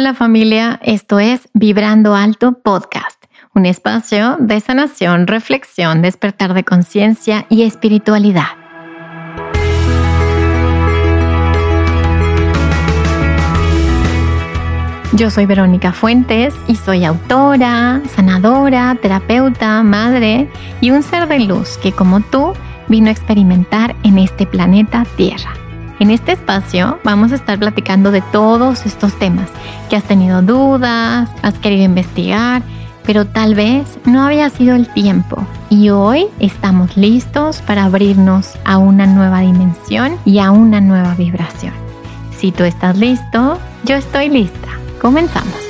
Hola familia, esto es Vibrando Alto Podcast, un espacio de sanación, reflexión, despertar de conciencia y espiritualidad. Yo soy Verónica Fuentes y soy autora, sanadora, terapeuta, madre y un ser de luz que, como tú, vino a experimentar en este planeta Tierra. En este espacio vamos a estar platicando de todos estos temas que has tenido dudas, has querido investigar, pero tal vez no había sido el tiempo. Y hoy estamos listos para abrirnos a una nueva dimensión y a una nueva vibración. Si tú estás listo, yo estoy lista. Comenzamos.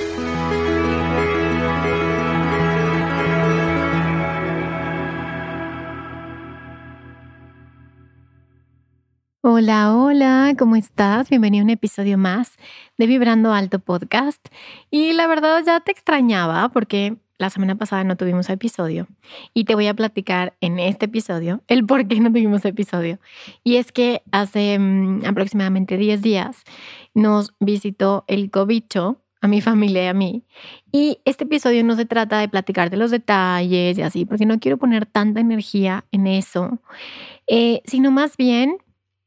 Hola, hola, ¿cómo estás? Bienvenido a un episodio más de Vibrando Alto Podcast. Y la verdad ya te extrañaba porque la semana pasada no tuvimos episodio y te voy a platicar en este episodio el por qué no tuvimos episodio. Y es que hace aproximadamente 10 días nos visitó El Cobicho, a mi familia y a mí. Y este episodio no se trata de platicar de los detalles y así, porque no quiero poner tanta energía en eso, sino más bien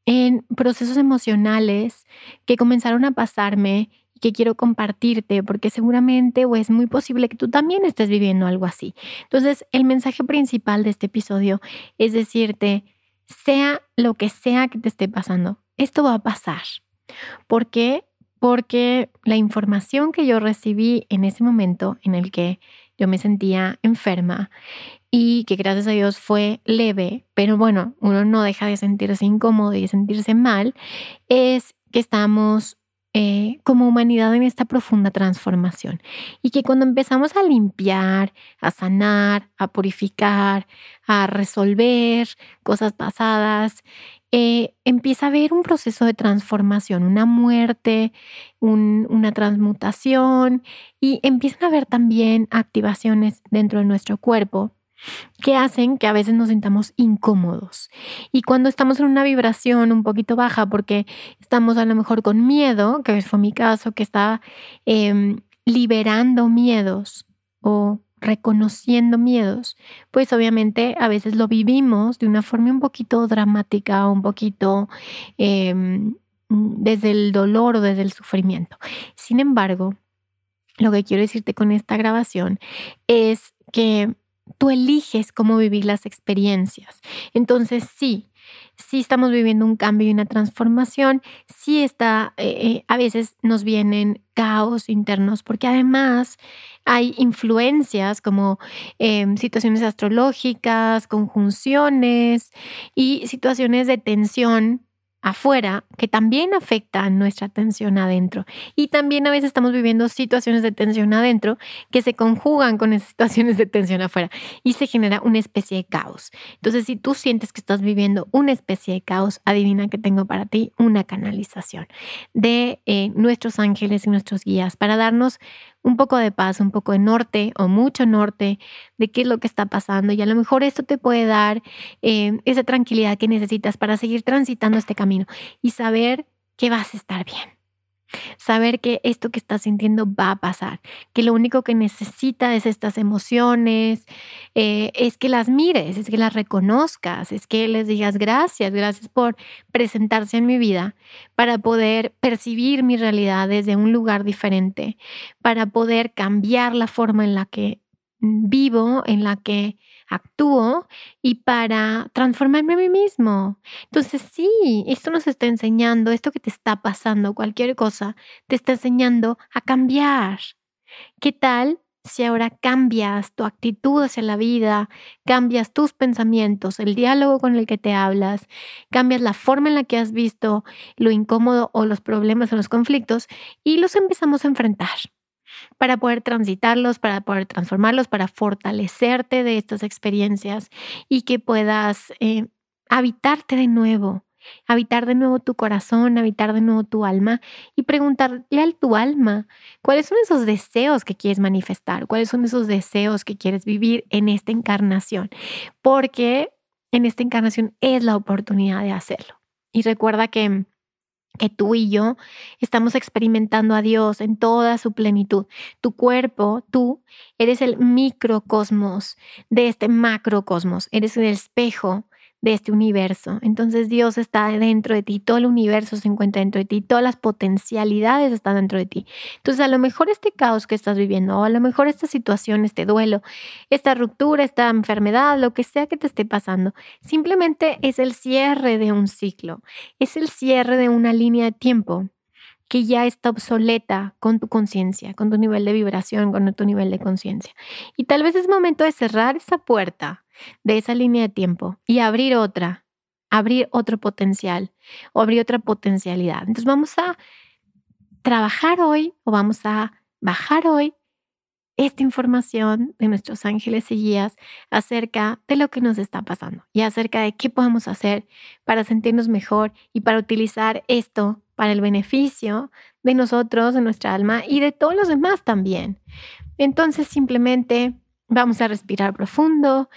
en procesos emocionales que comenzaron a pasarme y que quiero compartirte, porque seguramente o es muy posible que tú también estés viviendo algo así. Entonces, el mensaje principal de este episodio es decirte, sea lo que sea que te esté pasando, esto va a pasar. ¿Por qué? Porque la información que yo recibí en ese momento en el que yo me sentía enferma y que gracias a Dios fue leve, pero bueno, uno no deja de sentirse incómodo y de sentirse mal, es que estamos como humanidad en esta profunda transformación y que cuando empezamos a limpiar, a sanar, a purificar, a resolver cosas pasadas, empieza a haber un proceso de transformación, una muerte, una transmutación y empiezan a haber también activaciones dentro de nuestro cuerpo que hacen que a veces nos sintamos incómodos. Y cuando estamos en una vibración un poquito baja porque estamos a lo mejor con miedo, que fue mi caso, que estaba liberando miedos o reconociendo miedos, pues obviamente a veces lo vivimos de una forma un poquito dramática, un poquito desde el dolor o desde el sufrimiento. Sin embargo, lo que quiero decirte con esta grabación es que tú eliges cómo vivir las experiencias. Entonces sí estamos viviendo un cambio y una transformación, sí está, a veces nos vienen caos internos porque además hay influencias como situaciones astrológicas, conjunciones y situaciones de tensión afuera que también afectan nuestra tensión adentro. Y también a veces estamos viviendo situaciones de tensión adentro que se conjugan con esas situaciones de tensión afuera y se genera una especie de caos. Entonces, si tú sientes que estás viviendo una especie de caos, adivina que tengo para ti una canalización de nuestros ángeles y nuestros guías para darnos un poco de paz, un poco de norte o mucho norte de qué es lo que está pasando. Y a lo mejor esto te puede dar esa tranquilidad que necesitas para seguir transitando este camino y saber que vas a estar bien. Saber que esto que estás sintiendo va a pasar, que lo único que necesitas es estas emociones, es que las mires, es que las reconozcas, es que les digas gracias por presentarse en mi vida, para poder percibir mi realidad desde un lugar diferente, para poder cambiar la forma en la que vivo, en la que actúo y para transformarme a mí mismo. Entonces sí, esto nos está enseñando, esto que te está pasando, cualquier cosa, te está enseñando a cambiar. ¿Qué tal si ahora cambias tu actitud hacia la vida, cambias tus pensamientos, el diálogo con el que te hablas, cambias la forma en la que has visto lo incómodo o los problemas o los conflictos y los empezamos a enfrentar? Para poder transitarlos, para poder transformarlos, para fortalecerte de estas experiencias y que puedas habitarte de nuevo, habitar de nuevo tu corazón, habitar de nuevo tu alma y preguntarle a tu alma cuáles son esos deseos que quieres manifestar, cuáles son esos deseos que quieres vivir en esta encarnación, porque en esta encarnación es la oportunidad de hacerlo. Y recuerda que que tú y yo estamos experimentando a Dios en toda su plenitud. Tu cuerpo, tú, eres el microcosmos de este macrocosmos. Eres el espejo de este universo. Entonces Dios está dentro de ti, todo el universo se encuentra dentro de ti, todas las potencialidades están dentro de ti. Entonces a lo mejor este caos que estás viviendo, o a lo mejor esta situación, este duelo, esta ruptura, esta enfermedad, lo que sea que te esté pasando, simplemente es el cierre de un ciclo, es el cierre de una línea de tiempo que ya está obsoleta con tu conciencia, con tu nivel de vibración, con tu nivel de conciencia. Y tal vez es momento de cerrar esa puerta de esa línea de tiempo y abrir otra, abrir otro potencial o abrir otra potencialidad. Entonces vamos a trabajar hoy o vamos a bajar hoy esta información de nuestros ángeles y guías acerca de lo que nos está pasando y acerca de qué podemos hacer para sentirnos mejor y para utilizar esto para el beneficio de nosotros, de nuestra alma y de todos los demás también. Entonces simplemente vamos a respirar profundo,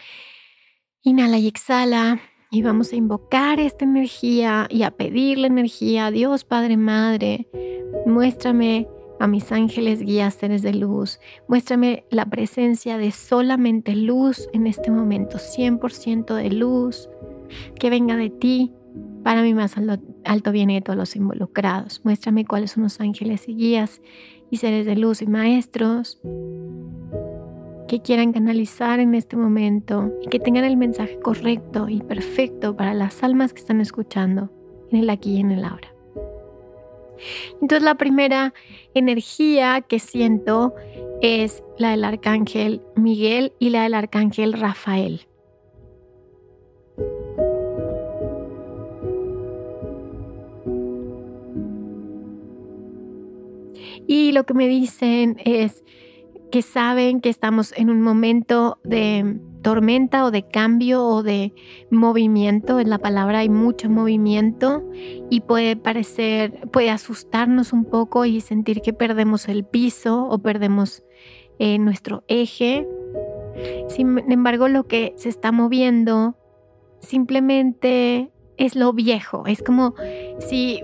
inhala y exhala y vamos a invocar esta energía y a pedir la energía a Dios, Padre, Madre, muéstrame a mis ángeles, guías, seres de luz, muéstrame la presencia de solamente luz en este momento, 100% de luz que venga de ti, para mi más alto bien de todos los involucrados. Muéstrame cuáles son los ángeles y guías y seres de luz y maestros que quieran canalizar en este momento y que tengan el mensaje correcto y perfecto para las almas que están escuchando en el aquí y en el ahora. Entonces la primera energía que siento es la del arcángel Miguel y la del arcángel Rafael. Y lo que me dicen es que saben que estamos en un momento de tormenta o de cambio o de movimiento. En la palabra hay mucho movimiento y puede asustarnos un poco y sentir que perdemos el piso o perdemos nuestro eje. Sin embargo, lo que se está moviendo simplemente es lo viejo, es como si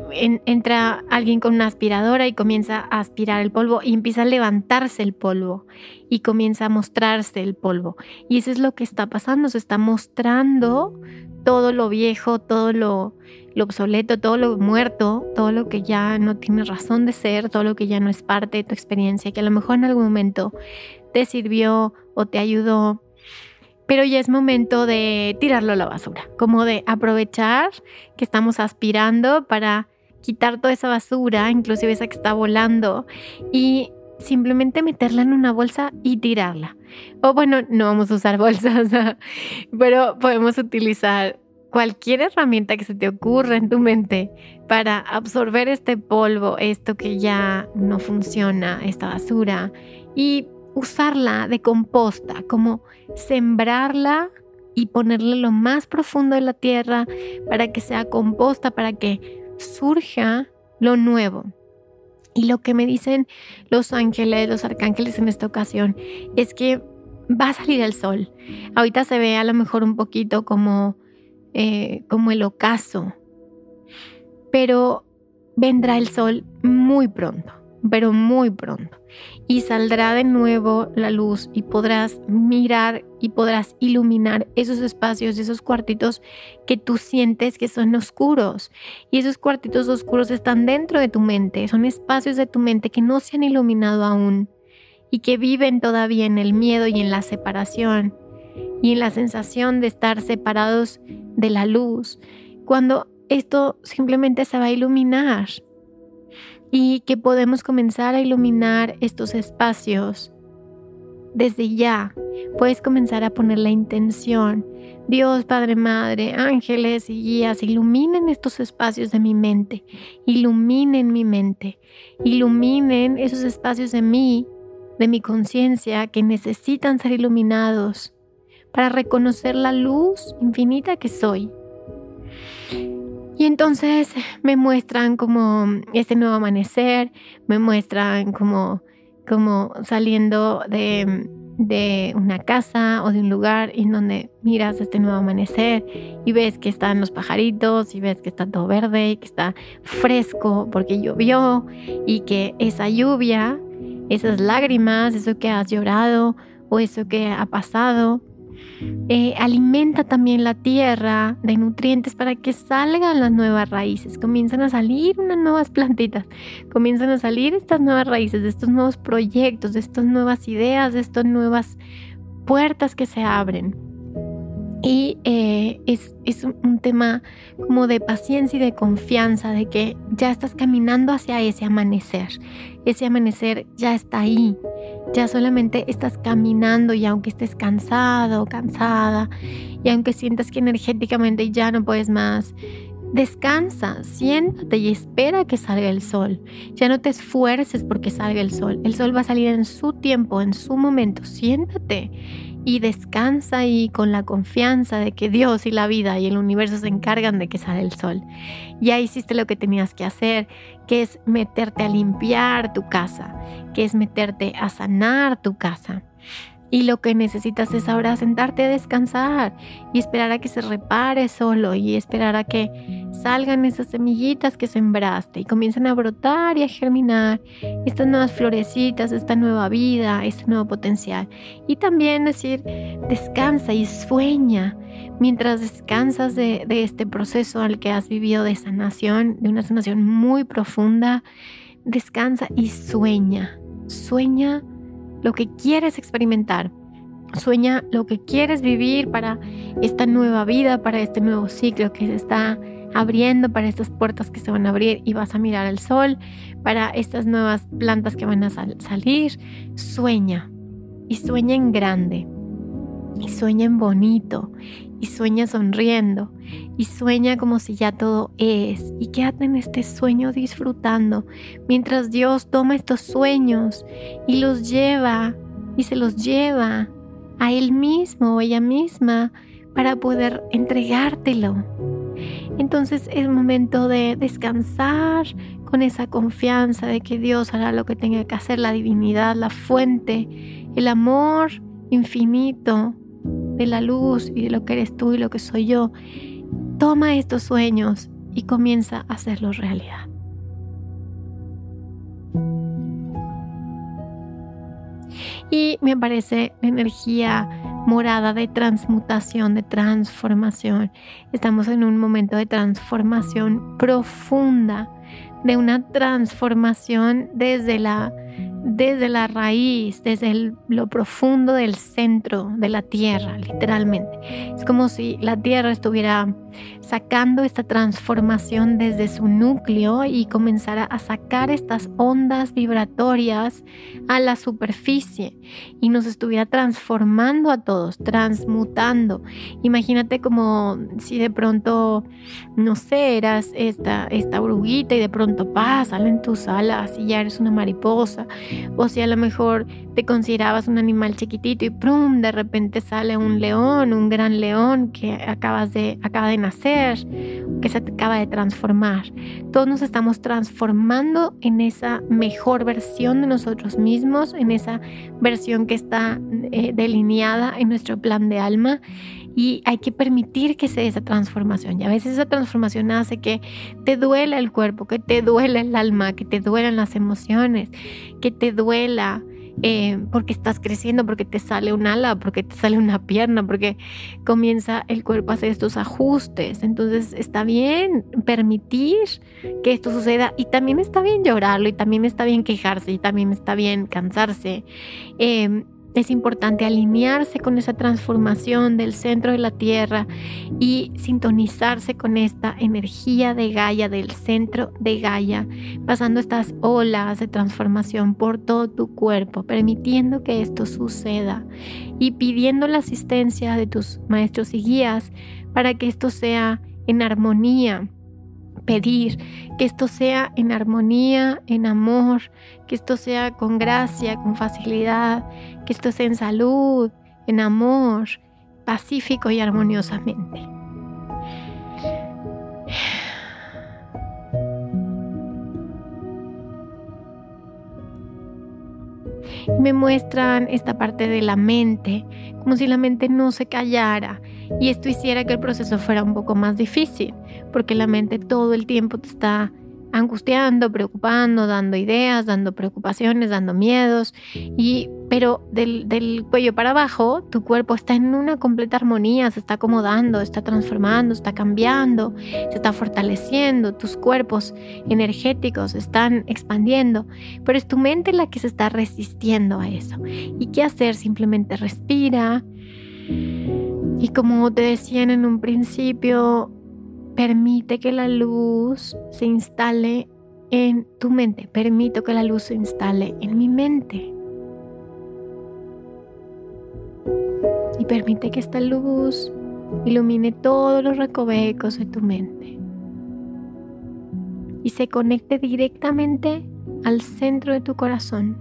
entra alguien con una aspiradora y comienza a aspirar el polvo y empieza a levantarse el polvo y comienza a mostrarse el polvo. Y eso es lo que está pasando, se está mostrando todo lo viejo, todo lo obsoleto, todo lo muerto, todo lo que ya no tiene razón de ser, todo lo que ya no es parte de tu experiencia, que a lo mejor en algún momento te sirvió o te ayudó. Pero ya es momento de tirarlo a la basura, como de aprovechar que estamos aspirando para quitar toda esa basura, inclusive esa que está volando, y simplemente meterla en una bolsa y tirarla. O bueno, no vamos a usar bolsas, pero podemos utilizar cualquier herramienta que se te ocurra en tu mente para absorber este polvo, esto que ya no funciona, esta basura, y usarla de composta, como sembrarla y ponerla lo más profundo de la tierra para que sea composta, para que surja lo nuevo. Y lo que me dicen los ángeles, los arcángeles en esta ocasión es que va a salir el sol. Ahorita se ve a lo mejor un poquito como el ocaso, pero vendrá el sol muy pronto. Pero muy pronto, y saldrá de nuevo la luz y podrás mirar y podrás iluminar esos espacios, esos cuartitos que tú sientes que son oscuros, y esos cuartitos oscuros están dentro de tu mente, son espacios de tu mente que no se han iluminado aún y que viven todavía en el miedo y en la separación y en la sensación de estar separados de la luz, cuando esto simplemente se va a iluminar. Y que podemos comenzar a iluminar estos espacios desde ya. Puedes comenzar a poner la intención. Dios, Padre, Madre, ángeles y guías, iluminen estos espacios de mi mente. Iluminen mi mente. Iluminen esos espacios de mí, de mi conciencia, que necesitan ser iluminados para reconocer la luz infinita que soy. Y entonces me muestran como este nuevo amanecer, me muestran como saliendo de una casa o de un lugar en donde miras este nuevo amanecer y ves que están los pajaritos y ves que está todo verde y que está fresco porque llovió y que esa lluvia, esas lágrimas, eso que has llorado o eso que ha pasado, alimenta también la tierra de nutrientes para que salgan las nuevas raíces, comienzan a salir unas nuevas plantitas, comienzan a salir estas nuevas raíces, de estos nuevos proyectos, de estas nuevas ideas, de estas nuevas puertas que se abren. Y es un tema como de paciencia y de confianza, de que ya estás caminando hacia ese amanecer ya está ahí, ya solamente estás caminando, y aunque estés cansado o cansada y aunque sientas que energéticamente ya no puedes más, descansa, siéntate y espera que salga el sol. Ya no te esfuerces porque salga el sol va a salir en su tiempo, en su momento, siéntate. Y descansa ahí con la confianza de que Dios y la vida y el universo se encargan de que salga el sol. Ya hiciste lo que tenías que hacer, que es meterte a limpiar tu casa, que es meterte a sanar tu casa. Y lo que necesitas es ahora sentarte a descansar y esperar a que se repare solo y esperar a que salgan esas semillitas que sembraste y comiencen a brotar y a germinar estas nuevas florecitas, esta nueva vida, este nuevo potencial. Y también decir, descansa y sueña mientras descansas de este proceso al que has vivido de sanación, de una sanación muy profunda. Descansa y sueña lo que quieres experimentar, sueña lo que quieres vivir para esta nueva vida, para este nuevo ciclo que se está abriendo, para estas puertas que se van a abrir y vas a mirar al sol, para estas nuevas plantas que van a salir. Sueña, y sueña en grande, y sueña en bonito, y sueña sonriendo, y sueña como si ya todo es, y quédate en este sueño disfrutando mientras Dios toma estos sueños y los lleva y se los lleva a Él mismo o ella misma para poder entregártelo. Entonces es momento de descansar con esa confianza de que Dios hará lo que tenga que hacer, la divinidad, la fuente, el amor infinito de la luz y de lo que eres tú y lo que soy yo. Toma estos sueños y comienza a hacerlos realidad. Y me aparece la energía morada de transmutación, de transformación. Estamos en un momento de transformación profunda, de una transformación desde la raíz, desde lo profundo del centro de la tierra, literalmente. Es como si la tierra estuviera sacando esta transformación desde su núcleo y comenzara a sacar estas ondas vibratorias a la superficie y nos estuviera transformando a todos, transmutando. Imagínate como si de pronto, no sé, eras esta oruguita y de pronto salen tus alas y ya eres una mariposa. O si a lo mejor te considerabas un animal chiquitito y ¡prum!, de repente sale un león, un gran león que acaba de nacer, que se acaba de transformar. Todos nos estamos transformando en esa mejor versión de nosotros mismos, en esa versión que está delineada en nuestro plan de alma. Y hay que permitir que se dé esa transformación. Y a veces esa transformación hace que te duela el cuerpo, que te duela el alma, que te duelan las emociones, que te duela porque estás creciendo, porque te sale un ala, porque te sale una pierna, porque comienza el cuerpo a hacer estos ajustes. Entonces está bien permitir que esto suceda, y también está bien llorarlo, y también está bien quejarse, y también está bien cansarse. Es importante alinearse con esa transformación del centro de la tierra y sintonizarse con esta energía de Gaia, del centro de Gaia, pasando estas olas de transformación por todo tu cuerpo, permitiendo que esto suceda y pidiendo la asistencia de tus maestros y guías para que esto sea en armonía. Pedir que esto sea en armonía, en amor, que esto sea con gracia, con facilidad, que esto sea en salud, en amor, pacífico y armoniosamente. Me muestran esta parte de la mente, como si la mente no se callara, y esto hiciera que el proceso fuera un poco más difícil, porque la mente todo el tiempo te está angustiando, preocupando, dando ideas, dando preocupaciones, dando miedos, pero del cuello para abajo tu cuerpo está en una completa armonía, se está acomodando, está transformando, está cambiando, se está fortaleciendo, tus cuerpos energéticos están expandiendo, pero es tu mente la que se está resistiendo a eso. ¿Y qué hacer? Simplemente respira y, como te decían en un principio, permite que la luz se instale en tu mente. Permito que la luz se instale en mi mente. Y permite que esta luz ilumine todos los recovecos de tu mente. Y se conecte directamente al centro de tu corazón.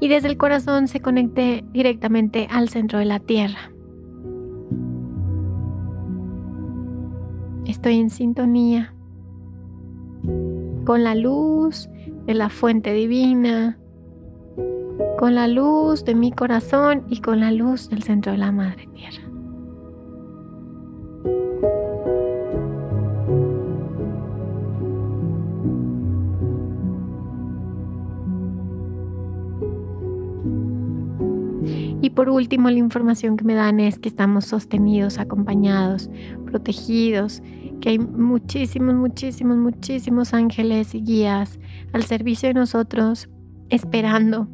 Y desde el corazón se conecte directamente al centro de la tierra. Estoy en sintonía con la luz de la fuente divina, con la luz de mi corazón y con la luz del centro de la Madre Tierra. Y por último, la información que me dan es que estamos sostenidos, acompañados, protegidos, que hay muchísimos, muchísimos, muchísimos ángeles y guías al servicio de nosotros, esperando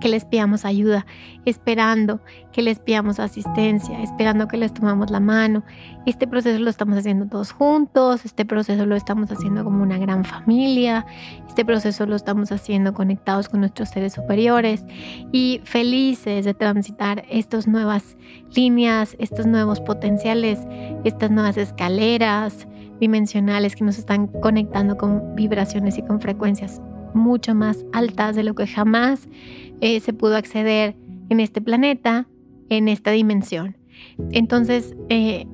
que les pidamos ayuda, esperando que les pidamos asistencia, esperando que les tomamos la mano. Este proceso lo estamos haciendo todos juntos, este proceso lo estamos haciendo como una gran familia, este proceso lo estamos haciendo conectados con nuestros seres superiores y felices de transitar estas nuevas líneas, estos nuevos potenciales, estas nuevas escaleras dimensionales que nos están conectando con vibraciones y con frecuencias mucho más altas de lo que jamás se pudo acceder en este planeta, en esta dimensión. Entonces,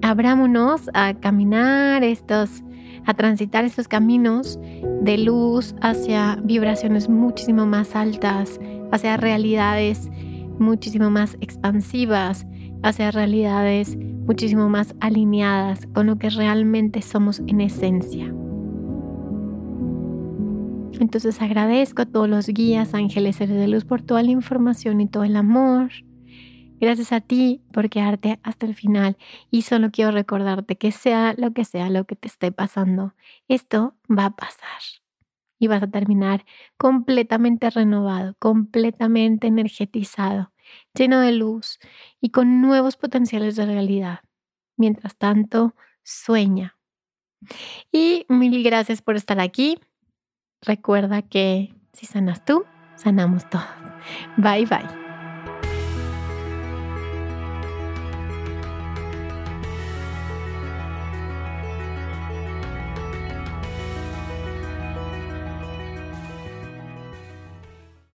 abrámonos a caminar a transitar estos caminos de luz hacia vibraciones muchísimo más altas, hacia realidades muchísimo más expansivas, hacia realidades muchísimo más alineadas con lo que realmente somos en esencia. Entonces agradezco a todos los guías, ángeles, seres de luz por toda la información y todo el amor. Gracias a ti por quedarte hasta el final. Y solo quiero recordarte que sea lo que te esté pasando, esto va a pasar. Y vas a terminar completamente renovado, completamente energetizado, lleno de luz y con nuevos potenciales de realidad. Mientras tanto, sueña. Y mil gracias por estar aquí. Recuerda que si sanas tú, sanamos todos. Bye, bye.